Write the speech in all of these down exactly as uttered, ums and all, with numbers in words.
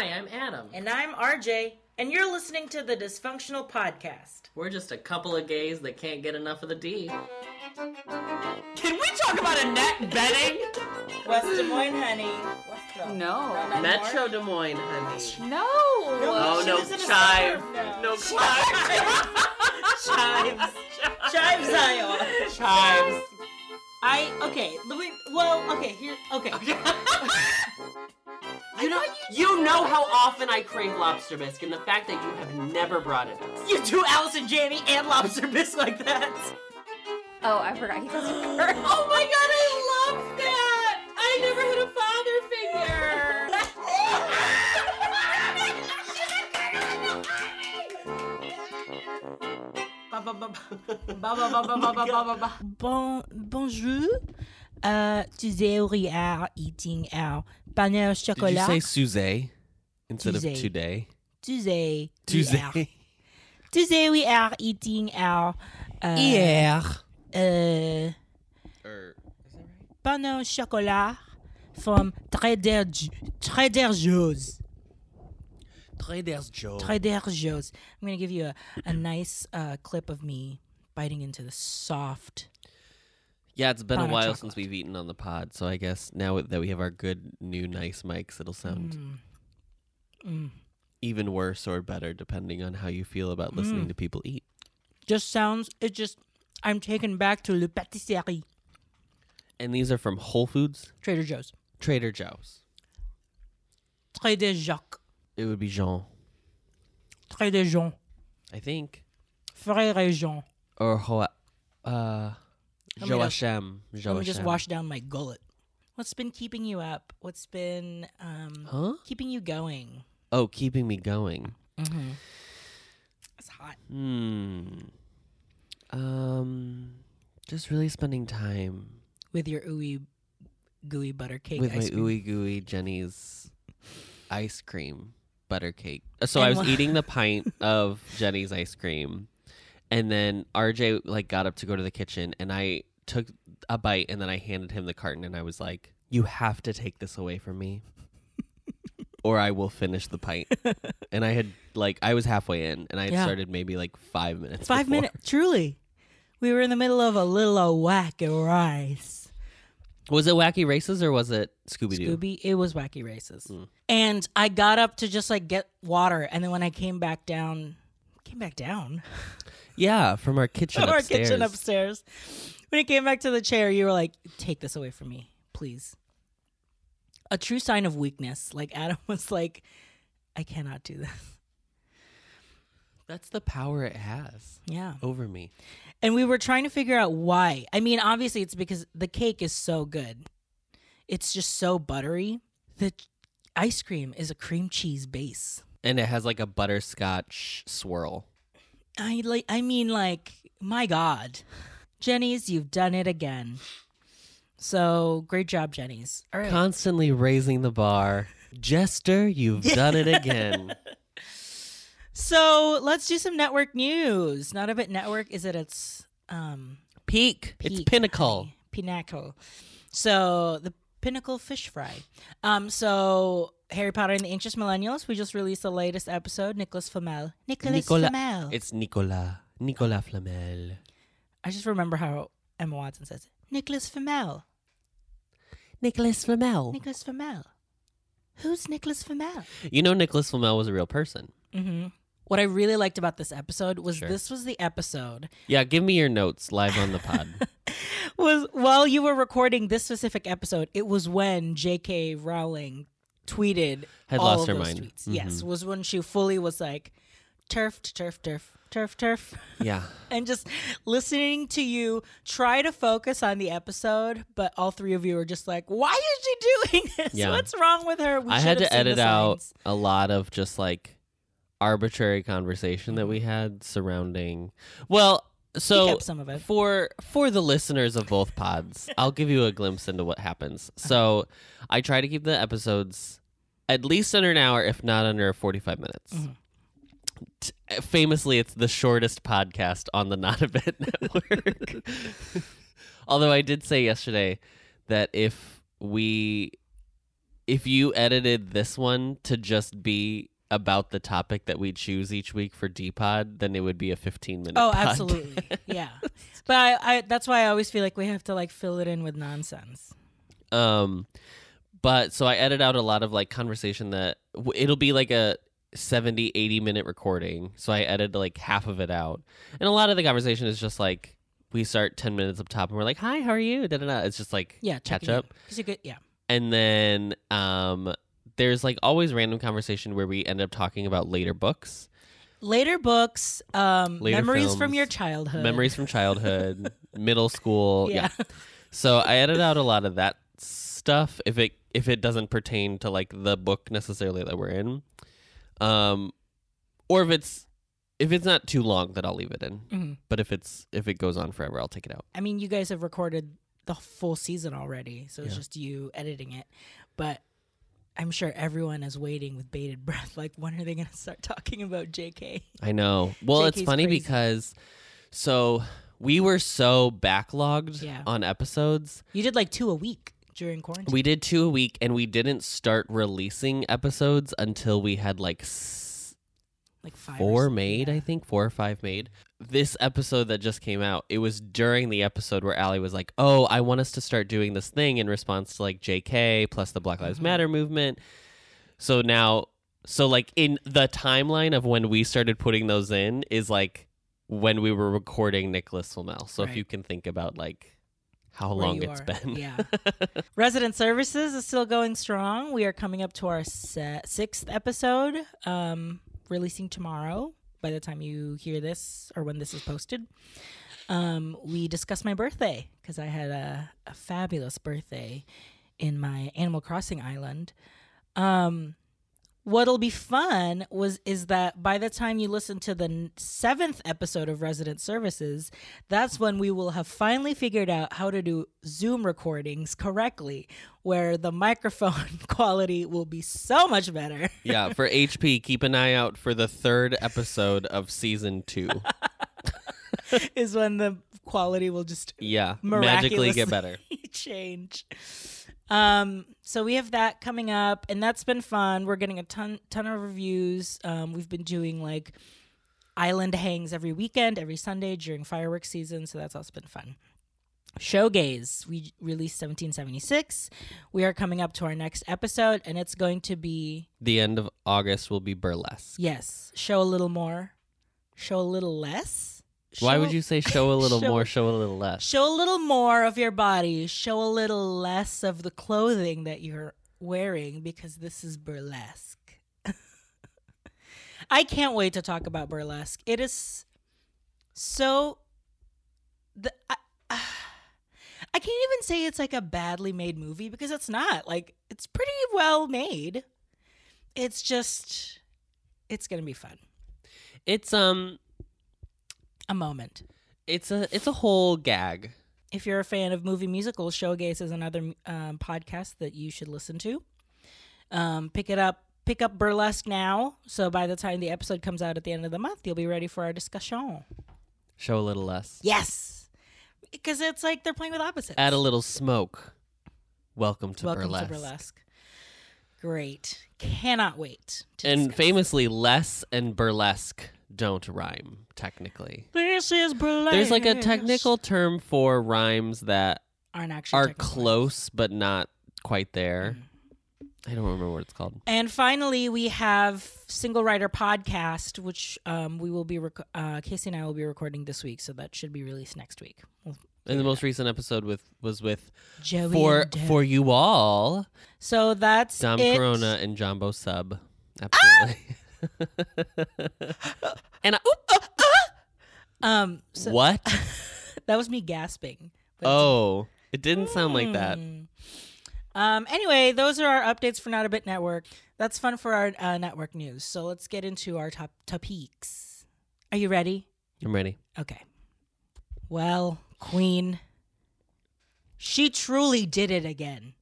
Hi, I'm Adam. And I'm R J. And you're listening to the Dysfunctional Podcast. We're just a couple of gays that can't get enough of the D. Can we talk about Annette Bening? West Des Moines, honey. West no. no Metro Des Moines, honey. No. no oh, no. Chives. No Chives. Chives. Chives, Iowa. Chives. I, okay. Well, okay, here, okay. okay. You know, you know how often I crave lobster bisque, and the fact that you have never brought it up. You do Allison Janney and lobster bisque like that. Oh, I forgot he doesn't curse. Oh my god, I love that! I never had a father figure. Bon, bonjour. Uh, today we are eating our pain au chocolat. Did you say Tuesday instead Tuesday. of today? Tuesday. Tuesday. Today we are eating our uh, hier uh, er, pain au chocolat from Trader Trader Joe's. Trader Joe's. Trader Joe's. I'm gonna give you a, a nice uh, clip of me biting into the soft. Yeah, it's been a while chocolate. since we've eaten on the pod, so I guess now that we have our good new nice mics, it'll sound mm. Mm. even worse or better depending on how you feel about listening mm. to people eat. Just sounds, it just, I'm taken back to Le Patisserie. And these are from Whole Foods? Trader Joe's. Trader Joe's. Trader Jacques. It would be Jean. Trader Jean. I think. Frère Jean. Or Hoa. Uh... Let me, just, let me just wash down my gullet. What's been keeping you up? What's been um, huh? keeping you going? Oh, keeping me going. Mm-hmm. It's hot. Hmm. Um, just really spending time with your ooey gooey butter cake. With ice my ooey gooey Jenny's ice cream butter cake. So and I was what? eating the pint of Jenny's ice cream. And then R J like got up to go to the kitchen, and I took a bite, and then I handed him the carton, and I was like, "You have to take this away from me, or I will finish the pint." And I had like I was halfway in, and I had yeah. started maybe like five minutes. Five minutes, truly. We were in the middle of a little old wacky rice. Was it Wacky Races or was it Scooby Doo? Scooby, it was Wacky Races. Mm. And I got up to just like get water, and then when I came back down, came back down. Yeah, from our kitchen from upstairs. From our kitchen upstairs. When it came back to the chair, you were like, take this away from me, please. A true sign of weakness. Like, Adam was like, I cannot do this. That's the power it has. Yeah. Over me. And we were trying to figure out why. I mean, obviously, it's because the cake is so good. It's just so buttery. The ice cream is a cream cheese base. And it has like a butterscotch swirl. I like. I mean, like, my God, Jenny's, you've done it again. So great job, Jenny's. All right. Constantly raising the bar, Jester, you've done it again. So let's do some network news. Not A Bit Network is at its um, peak. peak. It's pinnacle. Honey. Pinnacle. So the pinnacle fish fry. Um. So. Harry Potter and the Anxious Millennials. We just released the latest episode. Nicolas Flamel. Nicolas Nicola, Flamel. It's Nicolas. Nicolas Flamel. I just remember how Emma Watson says it. Nicolas Flamel. Nicolas Flamel. Nicolas Flamel. Who's Nicolas Flamel? You know Nicolas Flamel was a real person. Mm-hmm. What I really liked about this episode was sure. this was the episode. Yeah, give me your notes live on the pod. was While you were recording this specific episode, it was when J K. Rowling tweeted had all lost of her those mind. Tweets. Mm-hmm. Yes, was when she fully was like, turf, turf, turf, turf, turf. Yeah. And just listening to you try to focus on the episode, but all three of you are just like, why is she doing this? Yeah. What's wrong with her? We I had to edit out a lot of just like arbitrary conversation that we had surrounding. Well, so he kept some of it. for for the listeners of both pods, I'll give you a glimpse into what happens. So I try to keep the episodes at least under an hour, if not under forty-five minutes. Mm-hmm. T- famously, it's the shortest podcast on the Not A Bit Network. Although I did say yesterday that if we if you edited this one to just be about the topic that we choose each week for D-Pod, then it would be a fifteen minute oh, pod. Absolutely. Yeah. But I, I that's why I always feel like we have to like fill it in with nonsense. Um, but so I edit out a lot of like conversation that it'll be like a seventy, eighty minute recording. So I edit like half of it out. And a lot of the conversation is just like, we start ten minutes up top and we're like, hi, how are you? Da, da, da. It's just like, yeah, catch up. It's a good, yeah. And then, um, there's like always random conversation where we end up talking about later books. Later books, um, later memories films, from your childhood. Memories from childhood, middle school. Yeah. yeah. So I edit out a lot of that stuff if it if it doesn't pertain to like the book necessarily that we're in. Um, or if it's if it's not too long, then I'll leave it in. Mm-hmm. But if it's if it goes on forever, I'll take it out. I mean, you guys have recorded the full season already, so it's yeah. just you editing it. But I'm sure everyone is waiting with bated breath. Like, when are they going to start talking about J K? I know. Well, J K's it's funny crazy. Because so we were so backlogged yeah. on episodes. You did like two a week during quarantine. We did two a week, and we didn't start releasing episodes until we had like s- like five four made, yeah. I think, four or five made. This episode that just came out, it was during the episode where Allie was like, oh, I want us to start doing this thing in response to like J K plus the Black Lives mm-hmm. Matter movement. So now, so like in the timeline of when we started putting those in is like when we were recording Nicolas Flamel. So right. if you can think about like how where long it's are. Been. Yeah. Resident Services is still going strong. We are coming up to our se- sixth episode, um, releasing tomorrow. By the time you hear this or when this is posted, um, we discussed my birthday because I had a, a fabulous birthday in my Animal Crossing island. Um, what'll be fun was is that by the time you listen to the seventh episode of Resident Services, that's when we will have finally figured out how to do Zoom recordings correctly, where the microphone quality will be so much better. Yeah, for H P, keep an eye out for the third episode of season two. Is when the quality will just yeah magically get better. Change. Um, so we have that coming up, and that's been fun. We're getting a ton, ton of reviews. Um, we've been doing like island hangs every weekend, every Sunday during fireworks season. So that's also been fun. Showgayze, we released seventeen seventy-six. We are coming up to our next episode, and it's going to be the end of August. Will be burlesque. Yes, show a little more, show a little less. Show, Why would you say show a little show, more, show a little less? Show a little more of your body, show a little less of the clothing that you're wearing, because this is burlesque. I can't wait to talk about burlesque. It is so... The, I, uh, I can't even say it's like a badly made movie, because it's not. Like, it's pretty well made. It's just... It's going to be fun. It's, um... a moment. It's a it's a whole gag. If you're a fan of movie musicals, Showgayze is another um, podcast that you should listen to. Um, pick it up. Pick up Burlesque now. So by the time the episode comes out at the end of the month, you'll be ready for our discussion. Show a little less. Yes. Because it's like they're playing with opposites. Add a little smoke. Welcome to Welcome Burlesque. Welcome to Burlesque. Great. Cannot wait. To and discuss. Famously, less and burlesque don't rhyme technically. This is burlesque. There's like a technical term for rhymes that aren't actually are close but not quite there. Mm. I don't remember what it's called. And finally, we have Single Writer Podcast, which um, we will be rec- uh, Casey and I will be recording this week, so that should be released next week. We'll and the most recent episode with was with Joey for for you all. So that's Dom it. Corona and Jumbo Sub. Absolutely. Ah! and I, oh, oh, oh. um so what that was me gasping but oh it didn't mm. sound like that um anyway those are our updates for Not A Bit Network. That's fun for our uh, network news, so let's get into our top topics. Are you ready? I'm ready. Okay, well, Queen, she truly did it again,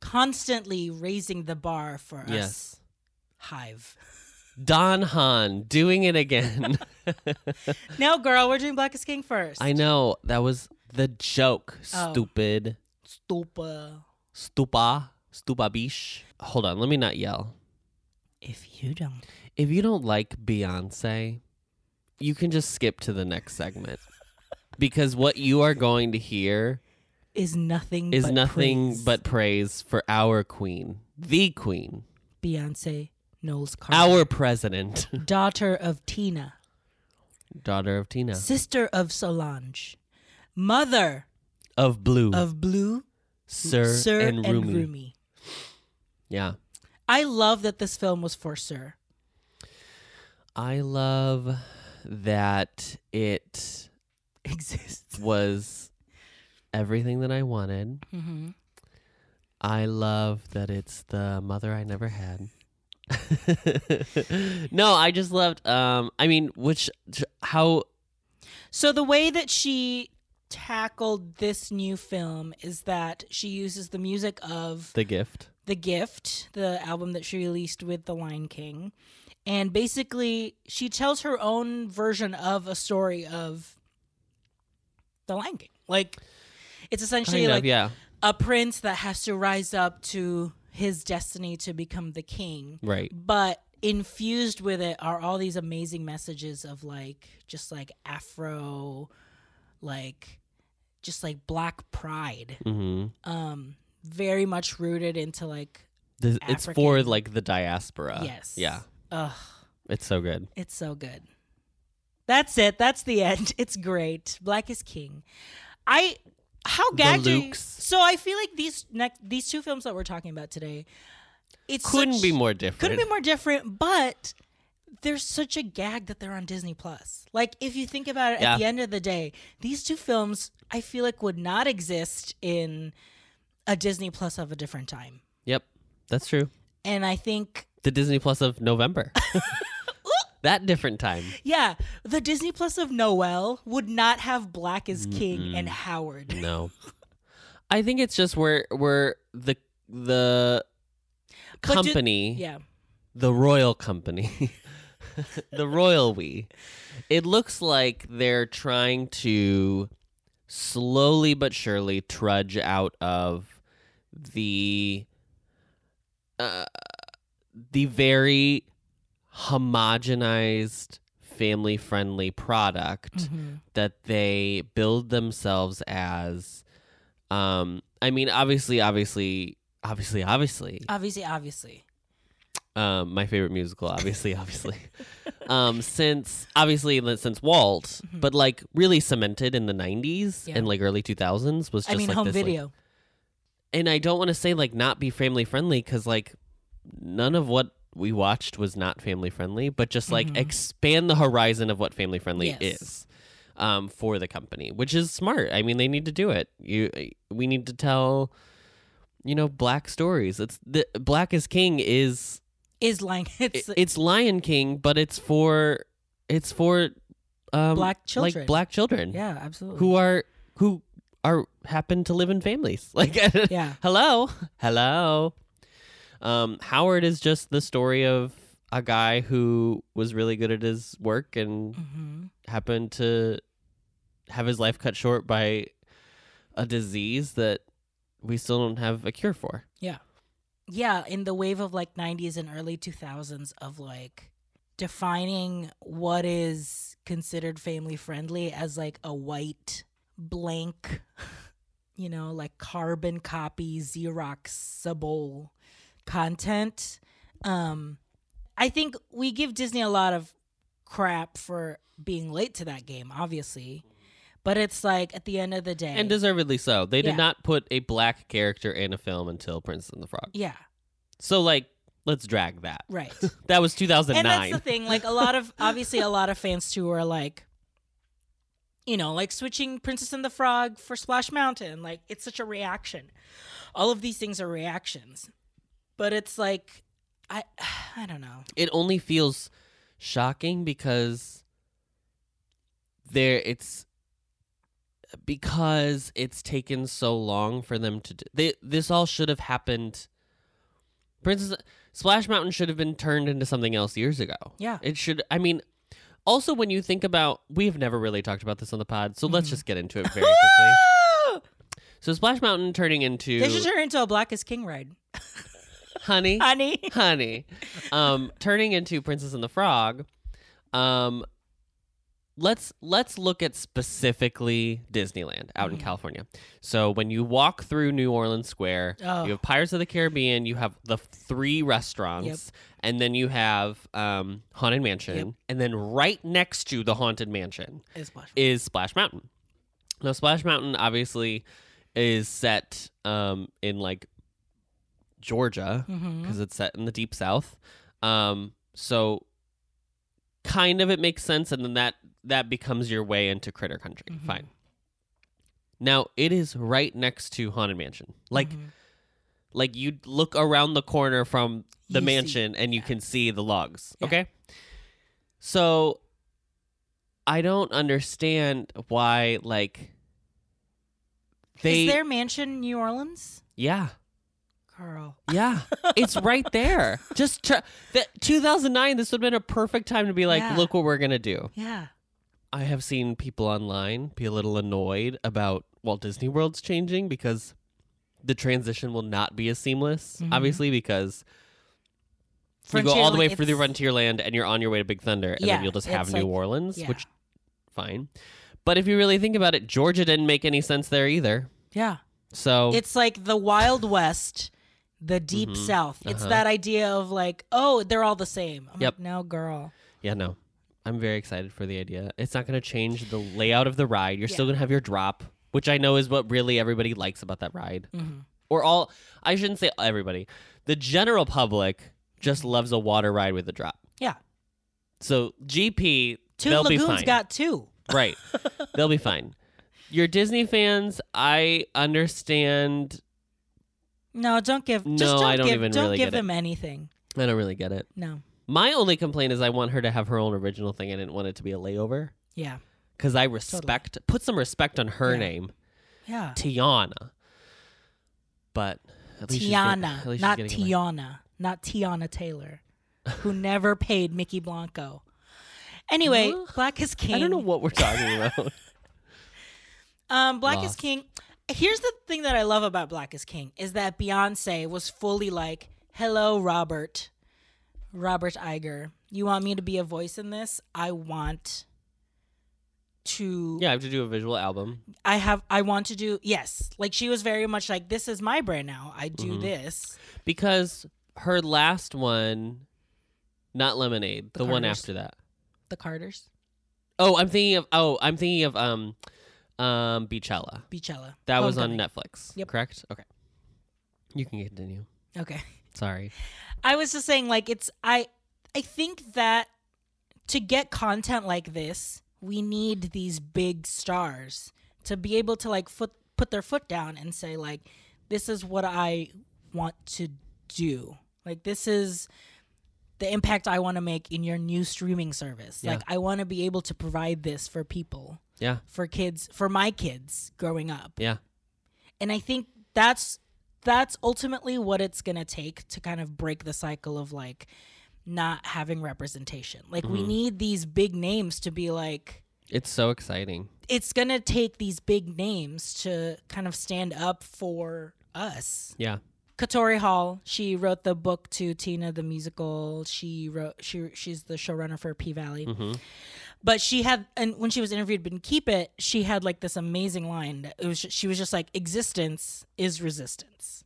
constantly raising the bar for yes. us Hive. Don Hahn doing it again. No, girl, we're doing Black is King first. I know. That was the joke. Oh. Stupid. Stupa. Stupa. Stubabish. Hold on, let me not yell. If you don't. If you don't like Beyonce, you can just skip to the next segment. Because what you are going to hear is nothing is but nothing praise. but praise for our queen, the queen, Beyonce Knowles Carter, our president, daughter of Tina, daughter of Tina, sister of Solange, mother of Blue, of Blue, Sir, Sir and, and Rumi. Rumi. Yeah, I love that this film was for Sir. I love that it exists. Was everything that I wanted. Mm-hmm. I love that it's the mother I never had. No, I just loved, um, I mean, which, how. So the way that she tackled this new film is that she uses the music of The Gift. The Gift, the album that she released with The Lion King. And basically, she tells her own version of a story of The Lion King. Like, it's essentially kind of, like yeah. a prince that has to rise up to his destiny to become the king. Right. But infused with it are all these amazing messages of like, just like Afro, like, just like Black pride. Mm-hmm. Um, very much rooted into like this, it's for like the diaspora. Yes. Yeah. Ugh. It's so good. It's so good. That's it. That's the end. It's great. Black is King. I... How gagged you? So I feel like these next these two films that we're talking about today, it's couldn't such, be more different. Couldn't be more different, but there's such a gag that they're on Disney Plus. Like if you think about it, yeah. at the end of the day, these two films I feel like would not exist in a Disney Plus of a different time. Yep, that's true. And I think the Disney Plus of November. That different time. Yeah. The Disney Plus of Noel would not have Black is King Mm-mm. and Howard. No. I think it's just where where the the but company, do, yeah. the royal company, the royal we, it looks like they're trying to slowly but surely trudge out of the uh, the very... homogenized, family-friendly product mm-hmm. that they build themselves as. Um, I mean, obviously, obviously, obviously, obviously. Obviously, obviously. Um, my favorite musical, obviously, obviously. Um, since, obviously, since Walt, mm-hmm. but, like, really cemented in the nineties yeah. and, like, early two thousands was just, I mean, like home this, video. Like, and I don't want to say, like, not be family-friendly because, like, none of what we watched was not family friendly, but just like mm-hmm. expand the horizon of what family friendly yes. is um, for the company, which is smart. I mean, they need to do it. You, we need to tell, you know, Black stories. It's the Black is King is is like it's it, it's Lion King, but it's for it's for um, Black children, like Black children. Yeah, absolutely. Who are who are happen to live in families. Like, yeah. hello, hello. Um, Howard is just the story of a guy who was really good at his work and mm-hmm. happened to have his life cut short by a disease that we still don't have a cure for. Yeah. Yeah. In the wave of like nineties and early two thousands of like defining what is considered family friendly as like a white blank, you know, like carbon copy, Xeroxable content. um I think we give Disney a lot of crap for being late to that game, obviously, but it's like at the end of the day, and deservedly so, they yeah. did not put a Black character in a film until Princess and the Frog. Yeah, so like let's drag that, right? That was two thousand nine, and that's the thing, like a lot of obviously a lot of fans too are like, you know, like switching Princess and the Frog for Splash Mountain, like it's such a reaction. All of these things are reactions. But it's like, I I don't know. It only feels shocking because there it's because it's taken so long for them to do. They, this all should have happened. Princess Splash Mountain should have been turned into something else years ago. Yeah, it should. I mean, also when you think about, we've never really talked about this on the pod, so let's just get into it very quickly. So Splash Mountain turning into... They should turn into a Black is King ride. Honey. Honey. Honey. Um, turning into Princess and the Frog. Um, let's let's look at specifically Disneyland out mm. in California. So when you walk through New Orleans Square, oh. you have Pirates of the Caribbean, you have the three restaurants, yep. and then you have um, Haunted Mansion. Yep. And then right next to the Haunted Mansion is Splash Mountain. Is Splash Mountain. Now, Splash Mountain, obviously, is set um, in, like, Georgia, because mm-hmm. it's set in the Deep South. Um, so, kind of it makes sense, and then that, that becomes your way into Critter Country. Mm-hmm. Fine. Now, it is right next to Haunted Mansion. Like, mm-hmm. like you look around the corner from the you mansion, see. and you yeah. can see the logs, yeah. okay? So... I don't understand why, like, they... Is their mansion New Orleans? Yeah. Girl. Yeah. It's right there. Just try... that two thousand nine, this would have been a perfect time to be like, yeah. look what we're going to do. Yeah. I have seen people online be a little annoyed about Walt Disney World's changing because the transition will not be as seamless, mm-hmm. obviously, because... You go all the way through the Frontierland and you're on your way to Big Thunder, and yeah, then you'll just have New like, Orleans, yeah. which, fine. But if you really think about it, Georgia didn't make any sense there either. Yeah. So it's like the Wild West, the Deep mm-hmm, South. It's uh-huh. that idea of like, oh, they're all the same. I'm yep. like, no, girl. Yeah, no. I'm very excited for the idea. It's not going to change the layout of the ride. You're yeah. still going to have your drop, which I know is what really everybody likes about that ride. Mm-hmm. Or all, I shouldn't say everybody. The general public... just loves a water ride with a drop. Yeah. So G P, two they'll lagoons be fine. Got two. Right. They'll be fine. Your Disney fans, I understand. No, don't give. No, just don't I don't give, even don't really give get them it. anything. I don't really get it. No. My only complaint is I want her to have her own original thing. I didn't want it to be a layover. Yeah. Because I respect, totally. put some respect on her yeah. name. Yeah. Tiana. But at least Tiana, she's getting, not she's Tiana. My... Not Tiana Taylor, who never paid Mickey Blanco. Anyway, huh? Black is King. I don't know what we're talking about. um, Black Lost. is King. Here's the thing that I love about Black is King is that Beyonce was fully like, hello, Robert. Robert Iger. You want me to be a voice in this? I want to... Yeah, I have to do a visual album. I have... I want to do... Yes. Like, she was very much like, this is my brand now. I do mm-hmm. this. Because... Her last one, not Lemonade, the, the one after that. The Carters. Oh, I'm thinking of oh, I'm thinking of um um Beachella. Beachella. That Homecoming. was on Netflix. Yep. Correct? Okay. You can continue. Okay. Sorry. I was just saying like it's I I think that to get content like this, we need these big stars to be able to like foot, put their foot down and say like this is what I want to do. Like, this is the impact I want to make in your new streaming service. Yeah. Like, I want to be able to provide this for people. Yeah. For kids, for my kids growing up. Yeah. And I think that's that's ultimately what it's going to take to kind of break the cycle of, like, not having representation. Like, mm-hmm. we need these big names to be like... It's so exciting. It's going to take these big names to kind of stand up for us. Yeah. Katori Hall, she wrote the book to Tina the musical. She wrote she she's the showrunner for P-Valley. Mm-hmm. But she had, and when she was interviewed in Keep It, she had like this amazing line. It was she was just like, existence is resistance.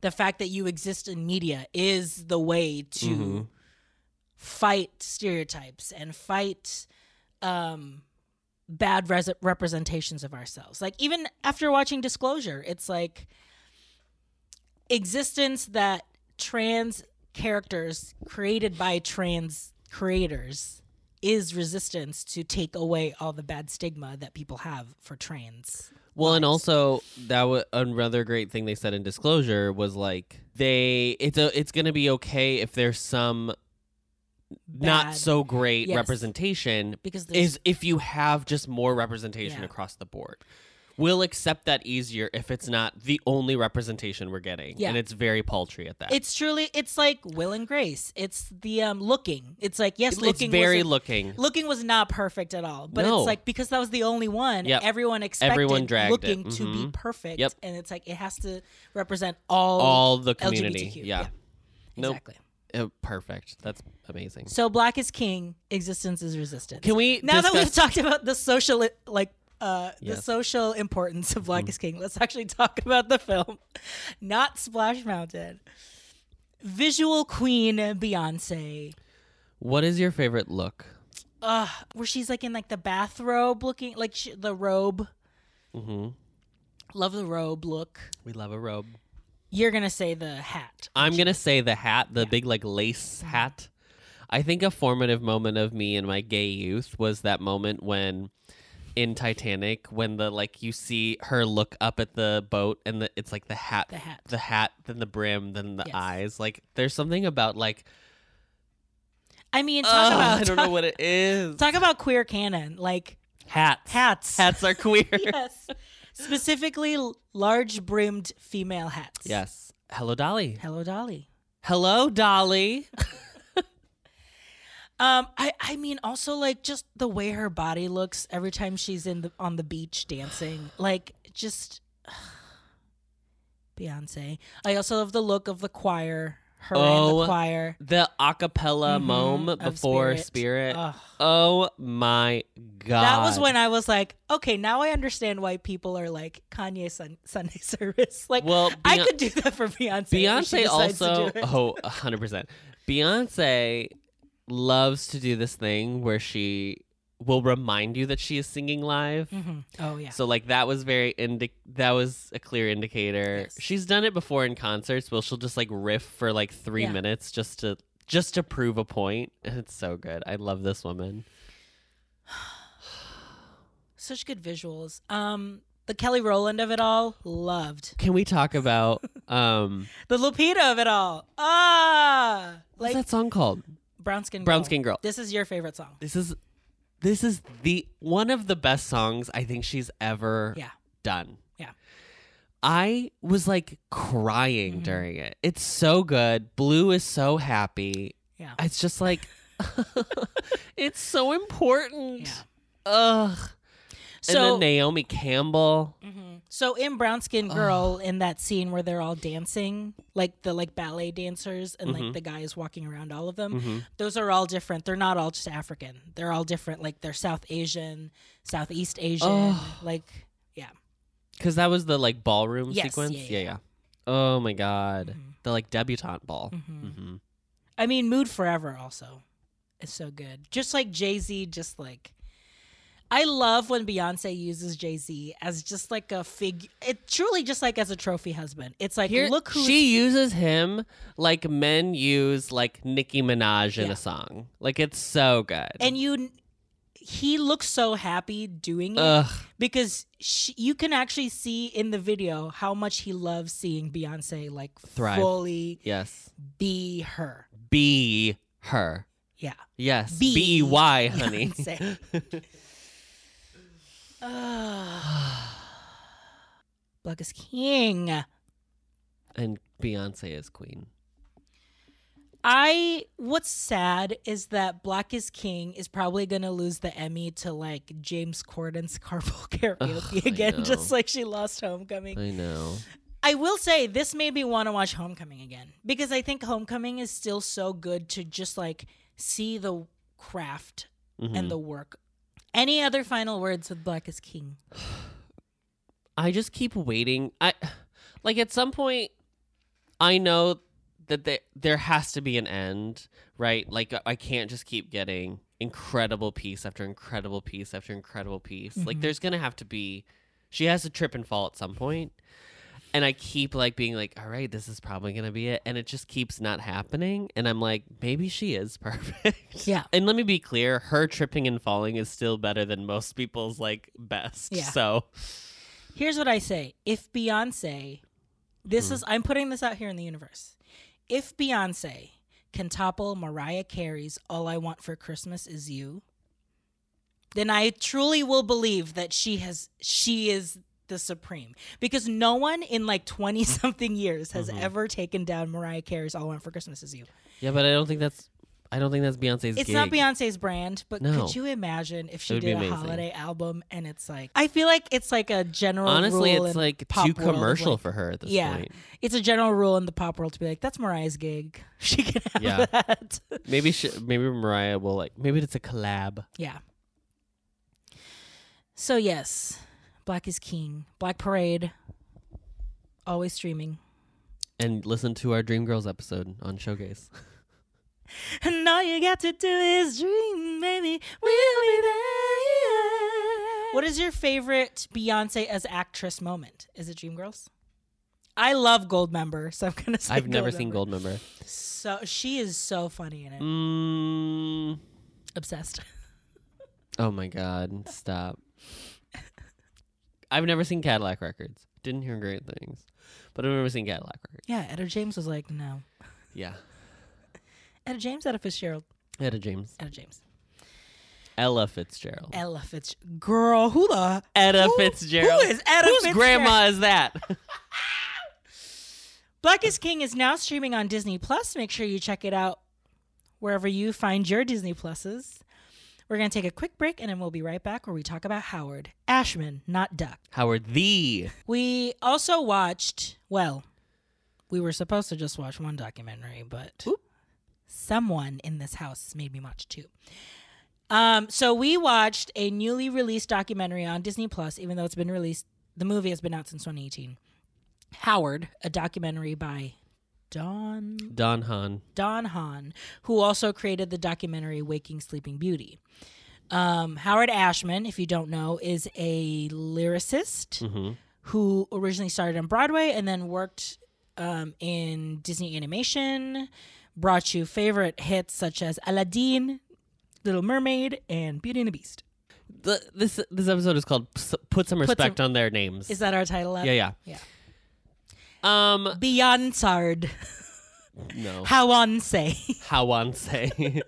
The fact that you exist in media is the way to mm-hmm. fight stereotypes and fight um, bad res- representations of ourselves. Like even after watching Disclosure, it's like existence that trans characters created by trans creators is resistance to take away all the bad stigma that people have for trans. Well, lives. And also that was another great thing they said in Disclosure was like they it's a, it's going to be okay if there's some bad, not so great yes. representation because is if you have just more representation yeah. across the board. we'll accept that easier if it's not the only representation we're getting. Yeah. And it's very paltry at that. It's truly, it's like Will and Grace. It's the um, Looking. It's like, yes, it's Looking. It's very Looking. Looking was not perfect at all. But no. It's like, because that was the only one, yep. everyone expected everyone dragged Looking it. To mm-hmm. be perfect. Yep. And it's like, it has to represent all, all the community. L G B T Q. Yeah. yeah. Nope. Exactly. Oh, perfect. That's amazing. So Black is King. Existence is resistance. Can we now discuss- that we've talked about the social like uh, yes. the social importance of Black mm. is King? Let's actually talk about the film, not Splash Mountain. Visual queen Beyonce. What is your favorite look? Uh, where she's like in like the bathrobe, looking like she, the robe. Mm-hmm. Love the robe look. We love a robe. You're going to say the hat. I'm going to say the hat, the yeah. big like lace hat. I think a formative moment of me in my gay youth was that moment when in Titanic, when the like you see her look up at the boat and the, it's like the hat, the hat, the hat, then the brim, then the yes. eyes. Like there's something about like. I mean, talk uh, about. I don't talk, know what it is. Talk about queer canon. Like hats. Hats. Hats are queer. Yes. Specifically, large-brimmed female hats. Yes. Hello, Dolly. Hello, Dolly. Hello, Dolly. um, I, I mean, also, like, just the way her body looks every time she's in the, on the beach dancing. Like, just... Uh, Beyonce. I also love the look of the choir. Her oh, and the choir. The a cappella mm-hmm, mom before Spirit. Spirit. Oh. oh my God. That was when I was like, okay, now I understand why people are like Kanye sun- Sunday service. Like, well, Beyonce, I could do that for Beyonce. Beyonce also, oh, one hundred percent. Beyonce loves to do this thing where she will remind you that she is singing live. Mm-hmm. Oh, yeah. So, like, that was very, indi- that was a clear indicator. Yes. She's done it before in concerts, where she'll just, like, riff for, like, three yeah. minutes just to just to prove a point. It's so good. I love this woman. Such good visuals. Um, the Kelly Rowland of it all, loved. Can we talk about... um the Lupita of it all. Ah! Like, what's that song called? Brown Skin Girl. Brown Skin Girl. This is your favorite song. This is... This is the one of the best songs I think she's ever yeah. done. Yeah. I was like crying mm-hmm. during it. It's so good. Blue is so happy. Yeah. It's just like it's so important. Yeah. Ugh. So, and then Naomi Campbell. Mm-hmm. So in Brown Skin Girl, ugh. In that scene where they're all dancing, like the like ballet dancers and mm-hmm. like the guy is walking around all of them, mm-hmm. those are all different. They're not all just African. They're all different. Like they're South Asian, Southeast Asian. Oh. Like, yeah. Because that was the like ballroom yes, sequence. Yeah yeah, yeah, yeah. Oh my God. Mm-hmm. The like debutante ball. Mm-hmm. Mm-hmm. I mean, Mood Forever also is so good. Just like Jay-Z, just like. I love when Beyonce uses Jay-Z as just like a fig. It truly just like as a trophy husband. It's like, here, look who she uses him like men use like Nicki Minaj in yeah. a song. Like it's so good. And you, he looks so happy doing it ugh. Because she, you can actually see in the video how much he loves seeing Beyonce like thrive. Fully yes. be her. Be her. Yeah. Yes. Be B E Y, honey. Beyonce. Uh, Black is King and Beyonce is queen. I what's sad is that Black is King is probably gonna lose the Emmy to like James Corden's Carpool Karaoke oh, again, just like she lost Homecoming. I know. I will say this made me want to watch Homecoming again, because I think Homecoming is still so good to just like see the craft mm-hmm. and the work. Any other final words with Black is King? I just keep waiting. I like at some point I know that they, there has to be an end, right? Like I can't just keep getting incredible piece after incredible piece after incredible piece. Mm-hmm. Like there's going to have to be she has to trip and fall at some point. And I keep like being like, all right, this is probably going to be it. And it just keeps not happening. And I'm like, maybe she is perfect. Yeah. And let me be clear. Her tripping and falling is still better than most people's like best. Yeah. So here's what I say. If Beyonce, this hmm. is, I'm putting this out here in the universe. If Beyonce can topple Mariah Carey's All I Want for Christmas Is You, then I truly will believe that she has, she is the supreme, because no one in like twenty something years has mm-hmm. ever taken down Mariah Carey's All I Want for Christmas Is You. Yeah, but I don't think that's I don't think that's Beyonce's. It's gig. Not Beyonce's brand, but no. Could you imagine if she did a holiday album and it's like, I feel like it's like a general Honestly, rule. Honestly, it's like too commercial like, for her at this yeah, point. It's a general rule in the pop world to be like, that's Mariah's gig. She can have yeah. that. Maybe she, maybe Mariah will like, maybe it's a collab. Yeah. So yes, Black is King. Black Parade, always streaming. And listen to our Dreamgirls episode on Showgayze. And all you got to do is dream, baby. We'll be there. What is your favorite Beyonce as actress moment? Is it Dreamgirls? I love Goldmember, so I'm gonna say I've Goldmember. Never seen Goldmember. So she is so funny in it. Mm. Obsessed. Oh my God! Stop. I've never seen Cadillac Records. Didn't hear great things, but I've never seen Cadillac Records. Yeah, Etta James was like, no. Yeah. Etta James, Etta Fitzgerald. Etta James. Etta James. Ella Fitzgerald. Ella Fitzgerald. Girl, who the? Etta who, Fitzgerald. Who is Etta Whose Fitzgerald? Whose grandma is that? Black is King is now streaming on Disney Plus. Make sure you check it out wherever you find your Disney Pluses. We're going to take a quick break and then we'll be right back where we talk about Howard Ashman, not Duck. Howard the. We also watched, well, we were supposed to just watch one documentary, but... Oop. Someone in this house made me watch too. Um, so we watched a newly released documentary on Disney Plus, even though it's been released. The movie has been out since twenty eighteen. Howard, a documentary by Don Don Hahn, Don Hahn, who also created the documentary Waking Sleeping Beauty. Um, Howard Ashman, if you don't know, is a lyricist mm-hmm. who originally started on Broadway and then worked um, in Disney animation. Brought you favorite hits such as Aladdin, Little Mermaid, and Beauty and the Beast. The, this this episode is called Put Some Respect Put some, on Their Names. Is that our title? Up? Yeah, yeah. yeah. Um, Beyonce'd. No. Howonse. Howonse.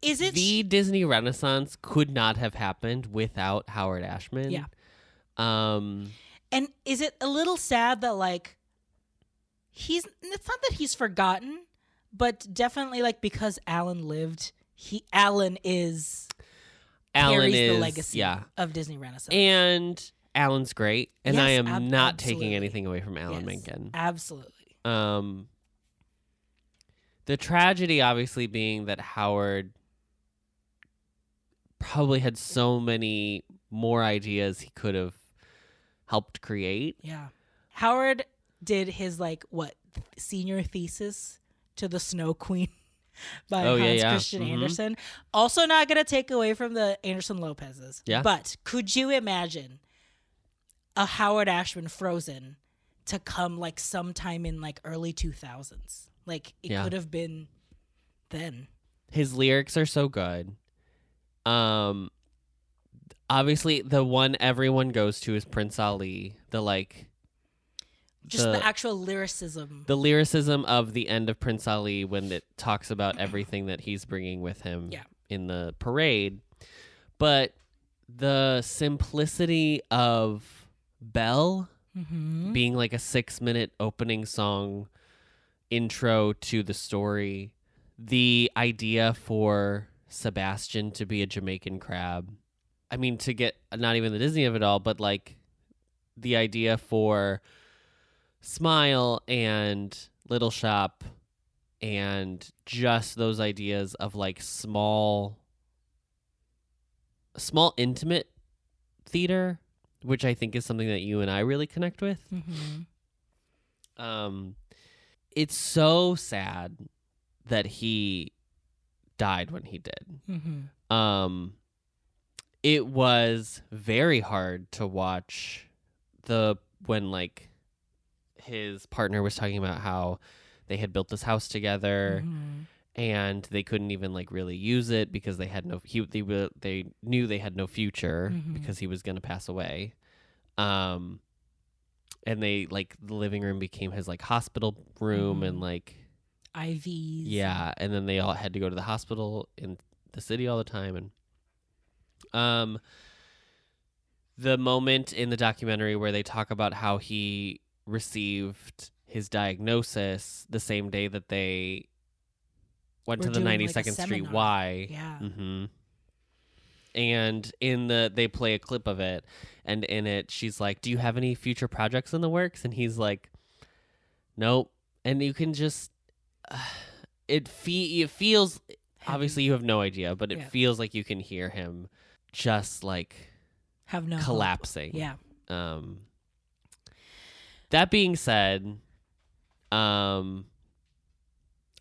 Is it the sh- Disney Renaissance could not have happened without Howard Ashman. Yeah. Um, and is it a little sad that like he's? It's not that he's forgotten. But definitely, like, because Alan lived, he Alan is Alan carries is, the legacy yeah. of Disney Renaissance. And Alan's great. And yes, I am ab- not absolutely. taking anything away from Alan yes, Menken. Absolutely. Um, the tragedy, obviously, being that Howard probably had so many more ideas he could have helped create. Yeah. Howard did his, like, what, th- senior thesis? To the Snow Queen by oh, Hans yeah, yeah. Christian mm-hmm. Andersen. Also not going to take away from the Anderson Lopez's. Yeah. But could you imagine a Howard Ashman Frozen to come like sometime in like early two thousands? Like it yeah. could have been then. His lyrics are so good. Um, obviously the one everyone goes to is Prince Ali. The like... Just the, the actual lyricism. The lyricism of the end of Prince Ali when it talks about everything that he's bringing with him yeah. in the parade. But the simplicity of Belle mm-hmm. being like a six-minute opening song intro to the story. The idea for Sebastian to be a Jamaican crab. I mean, to get not even the Disney of it all, but like the idea for... Smile and Little Shop and just those ideas of like small, small intimate theater, which I think is something that you and I really connect with. Mm-hmm. Um, it's so sad that he died when he did. Mm-hmm. Um, it was very hard to watch the, when like, his partner was talking about how they had built this house together mm-hmm. and they couldn't even like really use it because they had no, he, they, they knew they had no future mm-hmm. because he was going to pass away. Um, and they like the living room became his like hospital room mm-hmm. and like I Vs. Yeah. And then they all had to go to the hospital in the city all the time. And, um, the moment in the documentary where they talk about how he received his diagnosis the same day that they went We're to the ninety-second like Street Y. Yeah. Mm-hmm. And in the, they play a clip of it, and in it, she's like, do you have any future projects in the works? And he's like, nope. And you can just, uh, it, fe- it feels, Heavy. Obviously you have no idea, but it yeah. feels like you can hear him just like have no collapsing. Hope. Yeah. Um, that being said, um,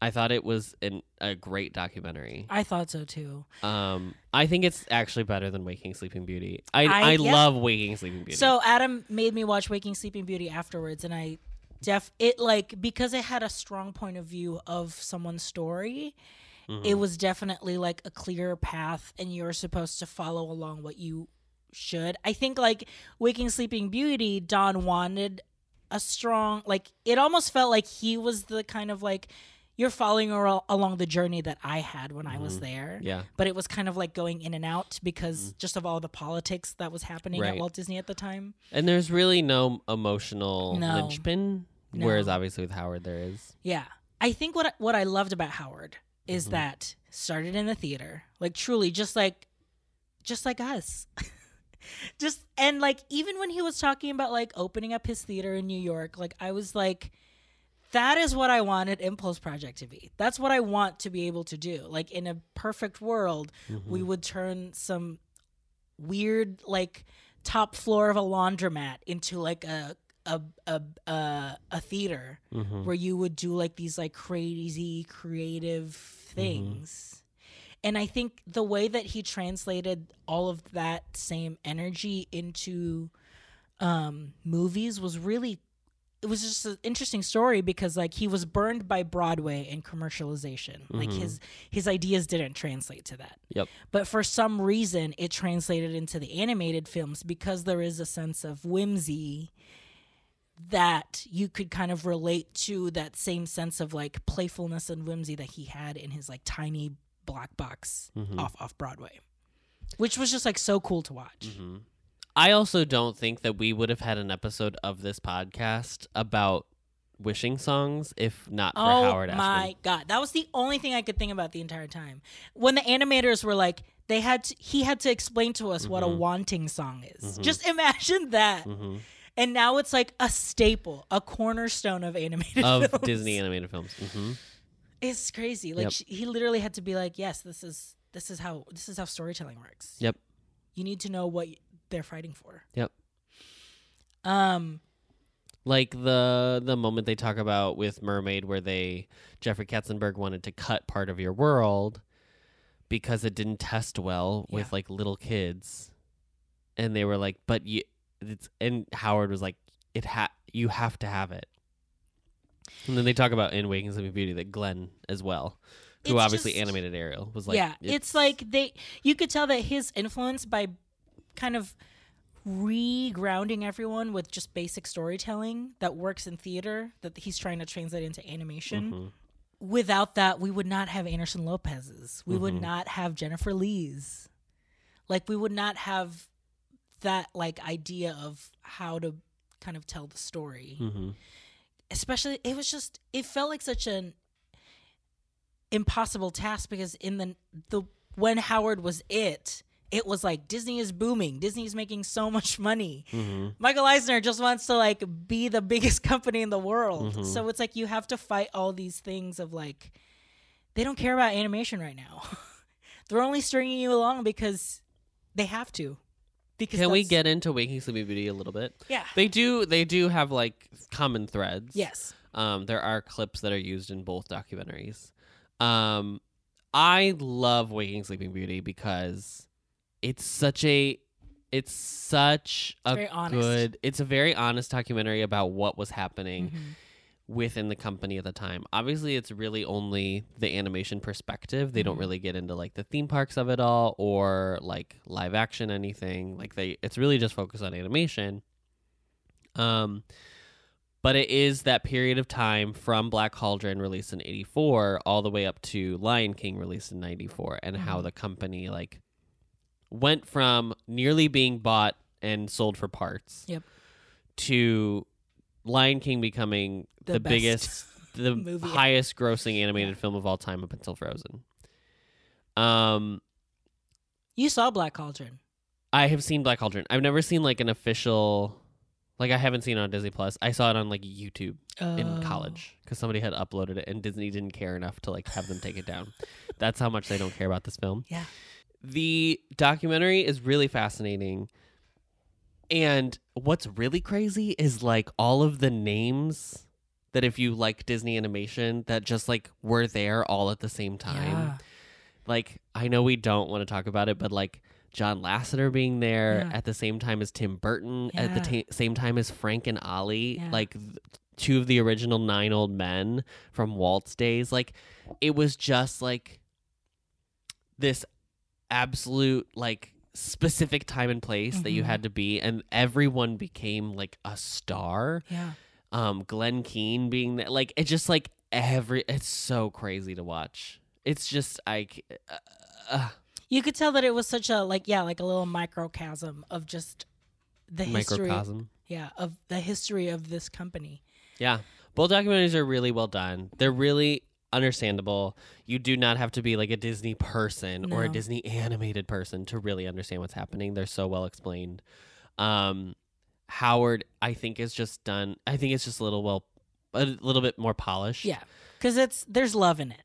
I thought it was an, a great documentary. I thought so, too. Um, I think it's actually better than Waking Sleeping Beauty. I, I, I yeah. love Waking Sleeping Beauty. So Adam made me watch Waking Sleeping Beauty afterwards, and I def it like because it had a strong point of view of someone's story, mm-hmm. it was definitely like a clear path, and you're supposed to follow along what you should. I think like Waking Sleeping Beauty, Don wanted a strong, like it almost felt like he was the kind of like, you're following along the journey that I had when mm-hmm. I was there. Yeah. But it was kind of like going in and out because mm-hmm. just of all the politics that was happening right. at Walt Disney at the time. And there's really no emotional no. linchpin, no. whereas obviously with Howard there is. Yeah. I think what I, what I loved about Howard is mm-hmm. that started in the theater, like truly just like, just like us. just and like even when he was talking about like opening up his theater in New York, like I was like, that is what I wanted Impulse Project to be. That's what I want to be able to do. Like in a perfect world, mm-hmm. we would turn some weird like top floor of a laundromat into like a a a a, a theater mm-hmm. where you would do like these like crazy creative things. Mm-hmm. And I think the way that he translated all of that same energy into um, movies was really it was just an interesting story because like he was burned by Broadway and commercialization. Mm-hmm. Like his, his ideas didn't translate to that. Yep. But for some reason it translated into the animated films because there is a sense of whimsy that you could kind of relate to that same sense of like playfulness and whimsy that he had in his like tiny black box mm-hmm. off, off Broadway, which was just like so cool to watch. Mm-hmm. I also don't think that we would have had an episode of this podcast about wishing songs if not for oh Howard Ashman. Oh my God. That was the only thing I could think about the entire time. When the animators were like, they had to, he had to explain to us mm-hmm. what a wanting song is. Mm-hmm. Just imagine that. Mm-hmm. And now it's like a staple, a cornerstone of animated of films. Of Disney animated films. Mm-hmm. It's crazy. Like yep. she, he literally had to be like, yes, this is this is how this is how storytelling works. Yep. You need to know what they're fighting for. Yep. Um, like the the moment they talk about with Mermaid, where they Jeffrey Katzenberg wanted to cut part of your world because it didn't test well yeah. with like little kids, and they were like, "But you," it's, and Howard was like, "It ha- you have to have it." And then they talk about in Waking Sleeping Beauty that Glenn as well. Who it's obviously just, animated Ariel was like yeah it's, it's like they you could tell that his influence by kind of re-grounding everyone with just basic storytelling that works in theater that he's trying to translate into animation. Mm-hmm. Without that, we would not have Anderson Lopez's. We mm-hmm. would not have Jennifer Lee's. Like we would not have that like idea of how to kind of tell the story. Mm-hmm. Especially, it was just it felt like such an impossible task because in the the when Howard was it. It was like Disney is booming. Disney is making so much money. Mm-hmm. Michael Eisner just wants to like be the biggest company in the world. Mm-hmm. So it's like you have to fight all these things of like they don't care about animation right now. They're only stringing you along because they have to. Because Can we get into Waking Sleeping Beauty a little bit? Yeah, they do. They do have like common threads. Yes, um, there are clips that are used in both documentaries. Um, I love Waking Sleeping Beauty because. It's such a, it's such it's a good, it's a very honest documentary about what was happening mm-hmm. within the company at the time. Obviously, it's really only the animation perspective. They mm-hmm. don't really get into like the theme parks of it all or like live action, anything like they, it's really just focused on animation. Um, but it is that period of time from Black Cauldron released in eighty-four all the way up to Lion King released in ninety-four and mm-hmm. how the company like, went from nearly being bought and sold for parts. Yep. To Lion King becoming the, the biggest, the movie. highest grossing animated yeah. film of all time up until Frozen. Um, You saw Black Cauldron. I have seen Black Cauldron. I've never seen like an official, like I haven't seen it on Disney Plus. I saw it on like YouTube oh. in college because somebody had uploaded it and Disney didn't care enough to like have them take it down. That's how much they don't care about this film. Yeah. The documentary is really fascinating. And what's really crazy is like all of the names that if you like Disney animation that just like were there all at the same time. Yeah. Like, I know we don't want to talk about it, but like John Lasseter being there yeah. at the same time as Tim Burton, yeah. at the t- same time as Frank and Ollie, yeah. like th- two of the original nine old men from Walt's days. Like, it was just like this absolute like specific time and place mm-hmm. that you had to be, and everyone became like a star. Yeah. Um, Glenn Keane being there, like it just like every. It's so crazy to watch. It's just like uh, uh, you could tell that it was such a like yeah like a little microcosm of just the history microcosm yeah of the history of this company. Yeah, both documentaries are really well done. They're really understandable. You do not have to be like a Disney person no. or a Disney animated person to really understand what's happening. They're so well explained. Um, Howard, I think, is just done. I think it's just a little well, a little bit more polished. Yeah, because it's there's love in it.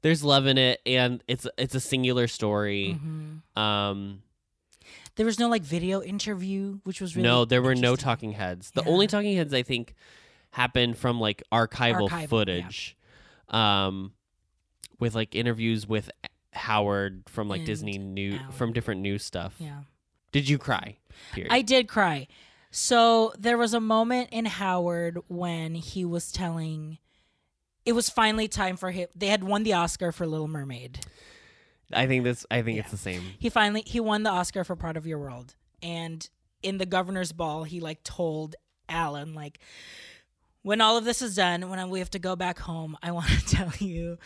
There's love in it, and it's it's a singular story. Mm-hmm. Um, there was no like video interview, which was really no. There were no talking heads. The yeah. only talking heads I think happened from like archival, archival footage, yeah. um, with like interviews with Howard from like and Disney new Howard. from different news stuff. Yeah. Did you cry? Period. I did cry. So there was a moment in Howard when he was telling. It was finally time for him. They had won the Oscar for Little Mermaid. I think this. I think yeah. it's the same. He finally he won the Oscar for Part of Your World, and in the governor's ball, he like told Alan like, when all of this is done, when we have to go back home, I want to tell you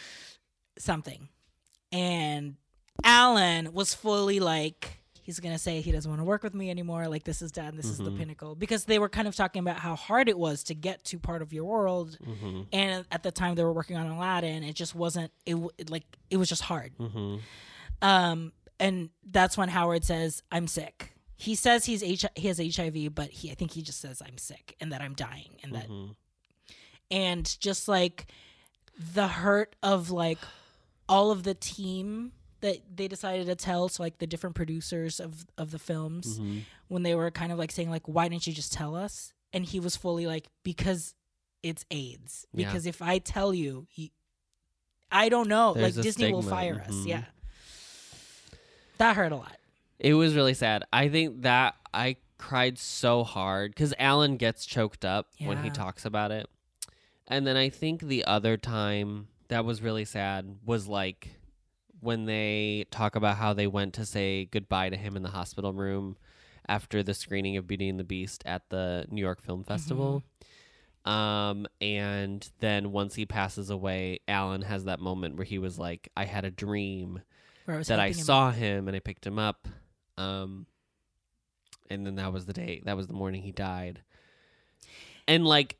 something. And Alan was fully like, he's gonna say he doesn't want to work with me anymore. Like this is done. This mm-hmm. is the pinnacle. Because they were kind of talking about how hard it was to get to Part of Your World, mm-hmm. and at the time they were working on Aladdin, it just wasn't. It like it was just hard. Mm-hmm. Um, and that's when Howard says, "I'm sick." He says he's H- he has H I V, but he I think he just says, "I'm sick" and that I'm dying and that, mm-hmm. and just like the hurt of like all of the team. That they decided to tell, so like the different producers of, of the films mm-hmm. when they were kind of like saying like, why didn't you just tell us? And he was fully like, because it's AIDS. Because yeah. if I tell you, he, I don't know. There's like Disney stigma. Will fire us. Mm-hmm. Yeah. That hurt a lot. It was really sad. I think that I cried so hard because Alan gets choked up yeah. when he talks about it. And then I think the other time that was really sad was like, when they talk about how they went to say goodbye to him in the hospital room after the screening of Beauty and the Beast at the New York Film Festival. Mm-hmm. Um, and then once he passes away, Alan has that moment where he was like, I had a dream I that I him saw up. him and I picked him up. Um, and then that was the day, that was the morning he died. And like,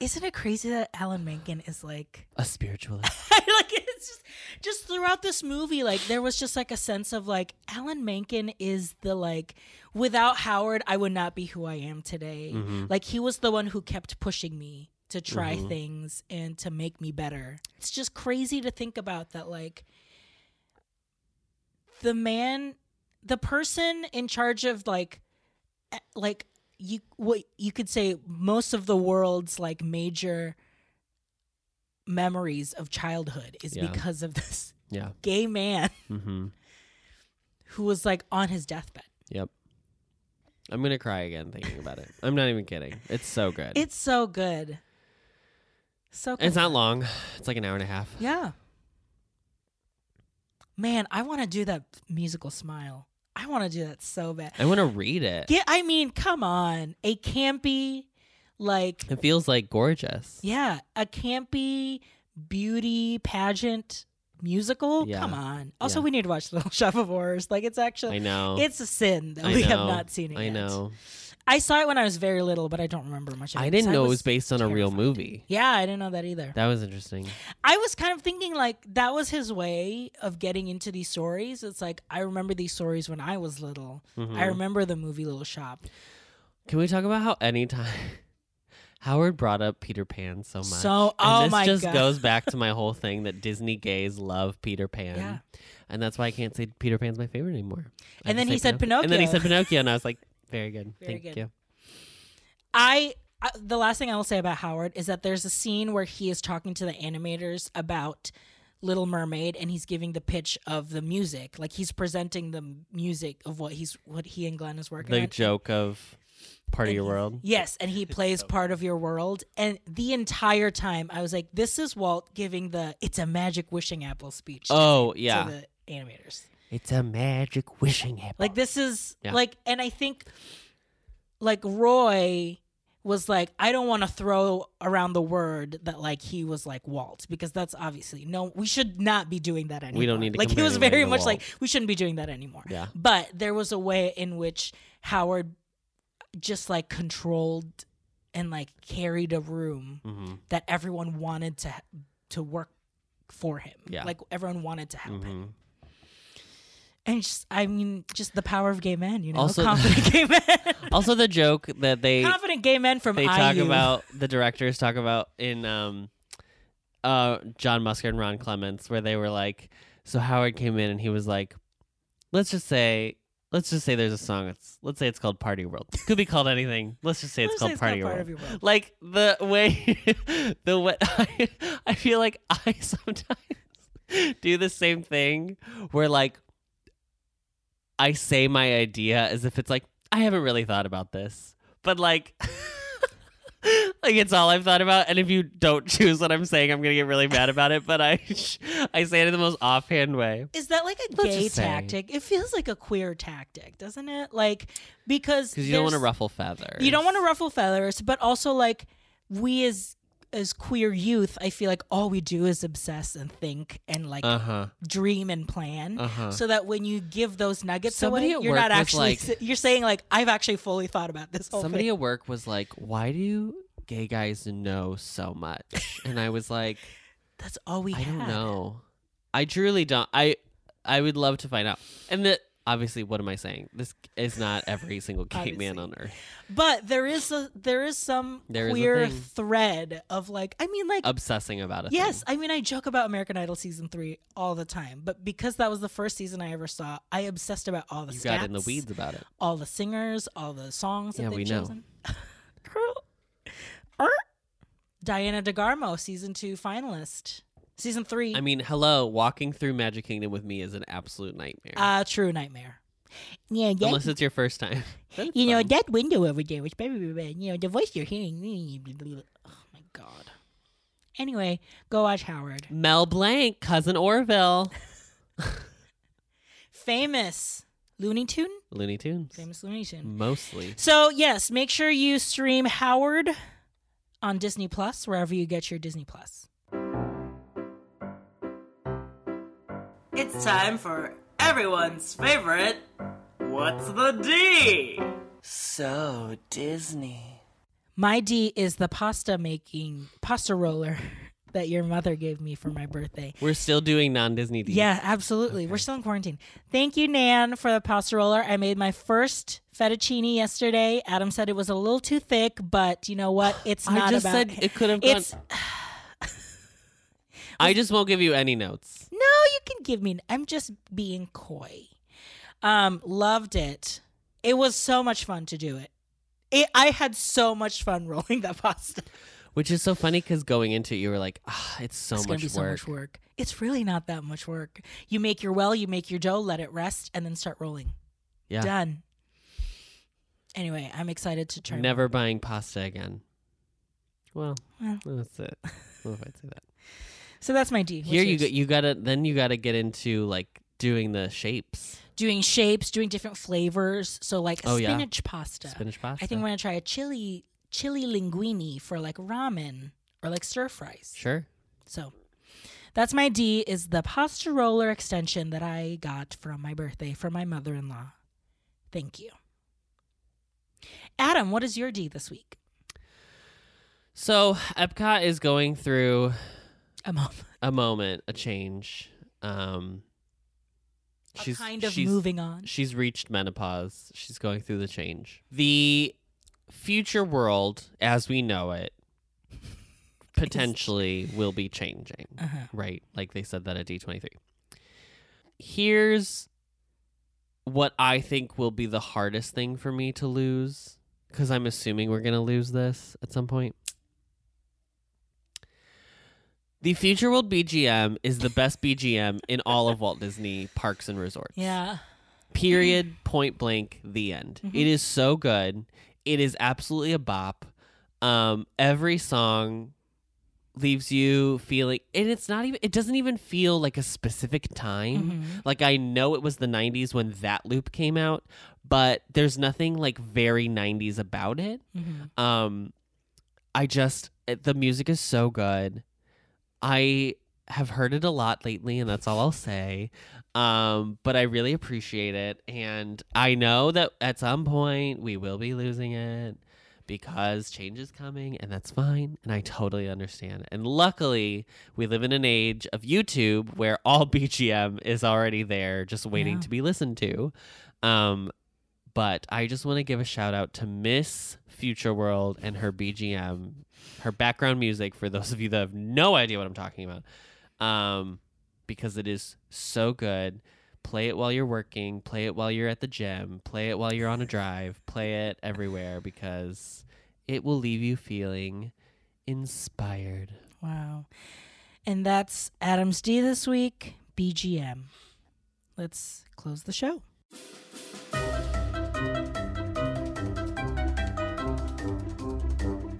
isn't it crazy that Alan Menken is like a spiritualist? Like it's just, just throughout this movie, like there was just like a sense of like Alan Menken is the like without Howard, I would not be who I am today. Mm-hmm. Like he was the one who kept pushing me to try mm-hmm. things and to make me better. It's just crazy to think about that. Like the man, the person in charge of like, like, you what you could say most of the world's like major memories of childhood is yeah. because of this yeah. gay man mm-hmm. who was like on his deathbed. Yep. I'm going to cry again thinking about it. I'm not even kidding. It's so good. It's so good. So good. It's not long. It's like an hour and a half. Yeah. Man, I want to do that musical Smile. I want to do that so bad. I want to read it. Yeah, I mean, come on. A campy, like... It feels like gorgeous. Yeah. A campy beauty pageant musical? Yeah. Come on. Also, yeah. we need to watch Little Shop of Horrors. Like, it's actually, I know. It's a sin that I we know. have not seen it I yet. I know. I saw it when I was very little, but I don't remember much of it. I didn't know I was it was based on terrified. a real movie. Yeah, I didn't know that either. That was interesting. I was kind of thinking, like, that was his way of getting into these stories. It's like, I remember these stories when I was little. Mm-hmm. I remember the movie Little Shop. Can we talk about how anytime Howard brought up Peter Pan so much? So, oh my God. And this just goes back to my whole thing that Disney gays love Peter Pan. Yeah. And that's why I can't say Peter Pan's my favorite anymore. I and then he said Pinocchio. Pinocchio. And then he said Pinocchio, and I was like, very good. Very Thank good. you. I, I the last thing I will say about Howard is that there's a scene where he is talking to the animators about Little Mermaid, and he's giving the pitch of the music, like he's presenting the music of what he's what he and Glenn is working on. The at. joke of Part and of Your he, World. Yes, and he plays so Part of Your World, and the entire time I was like, this is Walt giving the "It's a Magic Wishing Apple" speech. Oh to, yeah, to the animators. It's a magic wishing apple. Like, this is, yeah. like, and I think, like, Roy was like, I don't want to throw around the word that, like, he was like Walt, because that's obviously, no, we should not be doing that anymore. We don't need to Like, he was very much Walt. like, we shouldn't be doing that anymore. Yeah. But there was a way in which Howard just, like, controlled and, like, carried a room mm-hmm. that everyone wanted to to work for him. Yeah. Like, everyone wanted to help mm-hmm. him. And just, I mean, just the power of gay men, you know, also, confident gay men. Also, the joke that they confident gay men from they I U. talk about the directors talk about in um, uh, John Musker and Ron Clements, where they were like, so Howard came in and he was like, let's just say, let's just say there's a song. It's let's say it's called Party World. It could be called anything. Let's just say it's let's called say it's Party World. Your World. Like the way, the way I, I feel like I sometimes do the same thing where like. I say my idea as if it's like, I haven't really thought about this, but like, like it's all I've thought about. And if you don't choose what I'm saying, I'm going to get really mad about it. But I, I say it in the most offhand way. Is that like a Let's gay tactic? Say. It feels like a queer tactic, doesn't it? Like, because you don't want to ruffle feathers. You don't want to ruffle feathers, but also like we as as queer youth, I feel like all we do is obsess and think and like uh-huh. dream and plan uh-huh. so that when you give those nuggets somebody away, you're not actually, like, you're saying like, I've actually fully thought about this whole somebody thing. Somebody at work was like, why do gay guys know so much? And I was like, that's all we I had. I don't know. I truly don't. I, I would love to find out. And the, obviously, what am I saying? This is not every single gay man on earth. But there is a there is some there queer is thread of like, I mean, like obsessing about it. Yes, thing. I mean, I joke about American Idol season three all the time, but because that was the first season I ever saw, I obsessed about all the. You stats, got in the weeds about it. All the singers, all the songs. That yeah, they've we chosen. know. Girl, Diana DeGarmo, season two finalist. Season three. I mean, hello, walking through Magic Kingdom with me is an absolute nightmare. A uh, true nightmare. Yeah, that, unless it's your first time. You fun. know, that window over there, which, you know, the voice you're hearing. Oh, my God. Anyway, go watch Howard. Mel Blanc, Cousin Orville. Famous. Looney Tune? Looney Tunes. Famous Looney Tune. Mostly. So, yes, make sure you stream Howard on Disney Plus, wherever you get your Disney Plus. It's time for everyone's favorite, What's the D? So Disney. My D is the pasta making, pasta roller that your mother gave me for my birthday. We're still doing non-Disney D's. Yeah, absolutely. Okay. We're still in quarantine. Thank you, Nan, for the pasta roller. I made my first fettuccine yesterday. Adam said it was a little too thick, but you know what? It's not about... I just about said it could have gone... It's... I just won't give you any notes. No, you can give me. I'm just being coy. Um, loved it. It was so much fun to do it. it. I had so much fun rolling that pasta. Which is so funny because going into it, you were like, ah, oh, it's so it's much work. It's going to be so much work. It's really not that much work. You make your well, you make your dough, let it rest, and then start rolling. Yeah. Done. Anyway, I'm excited to try. Never it. buying pasta again. Well, yeah. that's it. I don't know if I'd say that. So that's my D. Here you go, you gotta then you gotta get into like doing the shapes, doing shapes, doing different flavors. So like oh, spinach yeah. pasta, spinach pasta. I think we're gonna try a chili chili linguine for like ramen or like stir fries. Sure. So That's my D, is the pasta roller extension that I got from my birthday from my mother-in-law. Thank you. Adam, what is your D this week? So Epcot is going through a moment, a moment, a change. Um, a she's kind of she's, moving on. She's reached menopause. She's going through the change. The future world, as we know it, potentially will be changing, uh-huh. right? Like they said that at D twenty-three. Here's what I think will be the hardest thing for me to lose, because I'm assuming we're going to lose this at some point. The Future World B G M is the best B G M in all of Walt Disney parks and resorts. Yeah. Period, mm-hmm. point blank, the end. Mm-hmm. It is so good. It is absolutely a bop. Um, every song leaves you feeling, and it's not even, it doesn't even feel like a specific time. Mm-hmm. Like, I know it was the nineties when that loop came out, but there's nothing like very nineties about it. Mm-hmm. Um, I just, the music is so good. I have heard it a lot lately, and that's all I'll say. Um, but I really appreciate it. And I know that at some point we will be losing it because change is coming, and that's fine. And I totally understand. And luckily, we live in an age of YouTube where all B G M is already there, just waiting yeah. to be listened to. Um, but I just want to give a shout out to Miss Future World and her B G M, her background music, for those of you that have no idea what I'm talking about, um, because it is so good. Play it while you're working, play it while you're at the gym, play it while you're on a drive, play it everywhere, because it will leave you feeling inspired. Wow. And that's Adam's D this week, B G M. Let's close the show.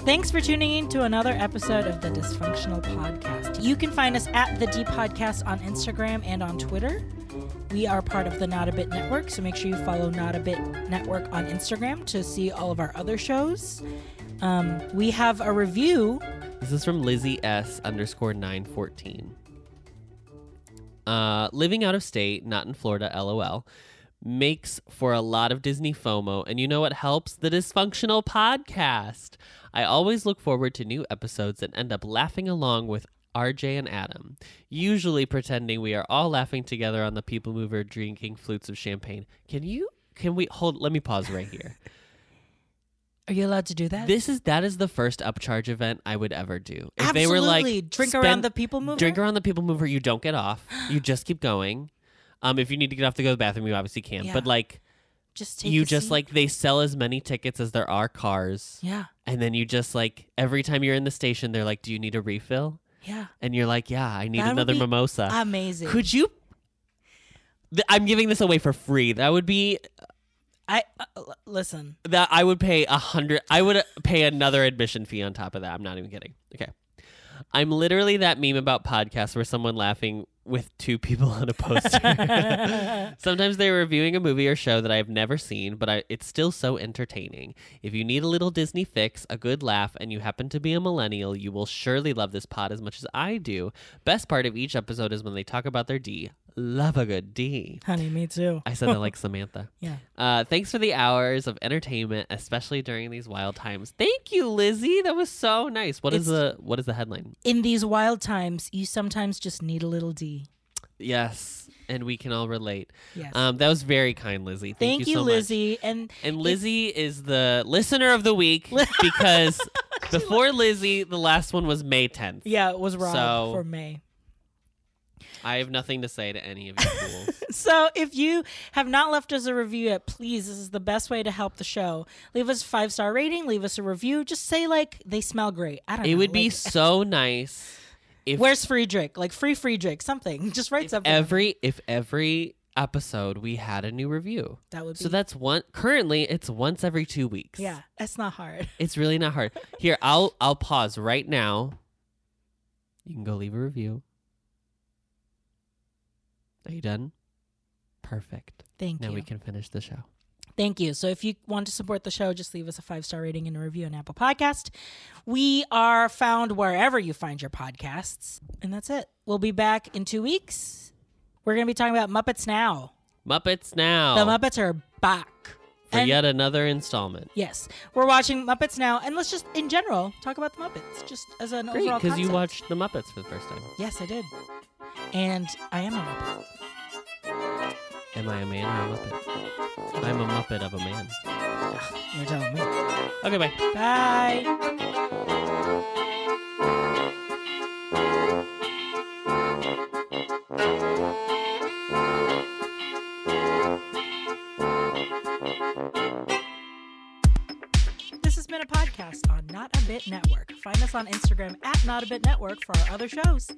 Thanks for tuning in to another episode of the Dysfunctional Podcast. You can find us at The D Podcast on Instagram and on Twitter. We are part of the Not A Bit Network, so make sure you follow Not A Bit Network on Instagram to see all of our other shows. Um, we have a review. This is from Lizzie S underscore nine fourteen. Uh, living out of state, not in Florida, LOL. Makes for a lot of Disney FOMO, and you know what helps? The Dysfunctional Podcast. I always look forward to new episodes and end up laughing along with R J and Adam, usually pretending we are all laughing together on the People Mover drinking flutes of champagne. Can you, can we, hold, let me pause right here. Are you allowed to do that? This is, that is the first upcharge event I would ever do. If Absolutely. They were like, drink spend, around the People Mover? Drink around the People Mover, you don't get off. You just keep going. Um, if you need to get off to go to the bathroom, you obviously can. Yeah. But like, just take you just seat. Like they sell as many tickets as there are cars. Yeah. And then you just like every time you're in the station, they're like, "Do you need a refill?" Yeah. And you're like, "Yeah, I need that another mimosa." Amazing. Could you? Th- I'm giving this away for free. That would be. I uh, listen. That I would pay a hundred. I would pay another admission fee on top of that. I'm not even kidding. Okay. I'm literally that meme about podcasts where someone laughing with two people on a poster. Sometimes they're reviewing a movie or show that I've never seen, but I, it's still so entertaining. If you need a little Disney fix, a good laugh, and you happen to be a millennial, you will surely love this pod as much as I do. Best part of each episode is when they talk about their D. Love a good D. Honey, me too. I said that like Samantha. Yeah. Uh, thanks for the hours of entertainment, especially during these wild times. Thank you, Lizzie. That was so nice. What it's, is the what is the headline? In these wild times, you sometimes just need a little D. Yes. And we can all relate. Yes. Um, that was very kind, Lizzie. Thank, Thank you, you so Lizzie. Much. And and Lizzie is the listener of the week because before Lizzie, the last one was May tenth. Yeah, it was Rob so, for May. I have nothing to say to any of you fools. So if you have not left us a review yet, please, this is the best way to help the show. Leave us a five-star rating. Leave us a review. Just say, like, they smell great. I don't know. It would like, be so nice. If, Where's free drink? Like, free free drink. Something. Just write if something. Every, if every episode we had a new review. That would be. So that's one. Currently, it's once every two weeks. Yeah. That's not hard. It's really not hard. Here, I'll I'll pause right now. You can go leave a review. Are you done? Perfect. Thank now you. Now we can finish the show. Thank you. So if you want to support the show, just leave us a five-star rating and a review on Apple Podcast. We are found wherever you find your podcasts. And that's it. We'll be back in two weeks. We're going to be talking about Muppets Now. Muppets Now. The Muppets are back. For and yet another installment. Yes. We're watching Muppets Now. And let's just, in general, talk about the Muppets. Just as an Great, overall concept. Great, because you watched the Muppets for the first time. Yes, I did. And I am a Muppet. Am I a man or a Muppet? I'm a Muppet of a man. You're telling me. Okay, bye. Bye. This has been a podcast on Not A Bit Network. Find us on Instagram at Not A Bit Network for our other shows.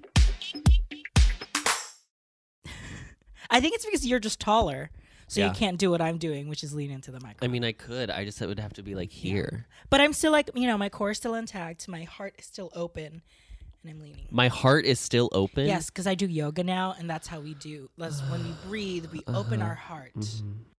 I think it's because you're just taller, so yeah. You can't do what I'm doing, which is lean into the microphone. I mean, I could. I just it would have to be, like, here. But I'm still, like, you know, my core is still intact. My heart is still open, and I'm leaning. My heart is still open? Yes, because I do yoga now, and that's how we do. That's when we breathe, we uh-huh. open our heart. Mm-hmm.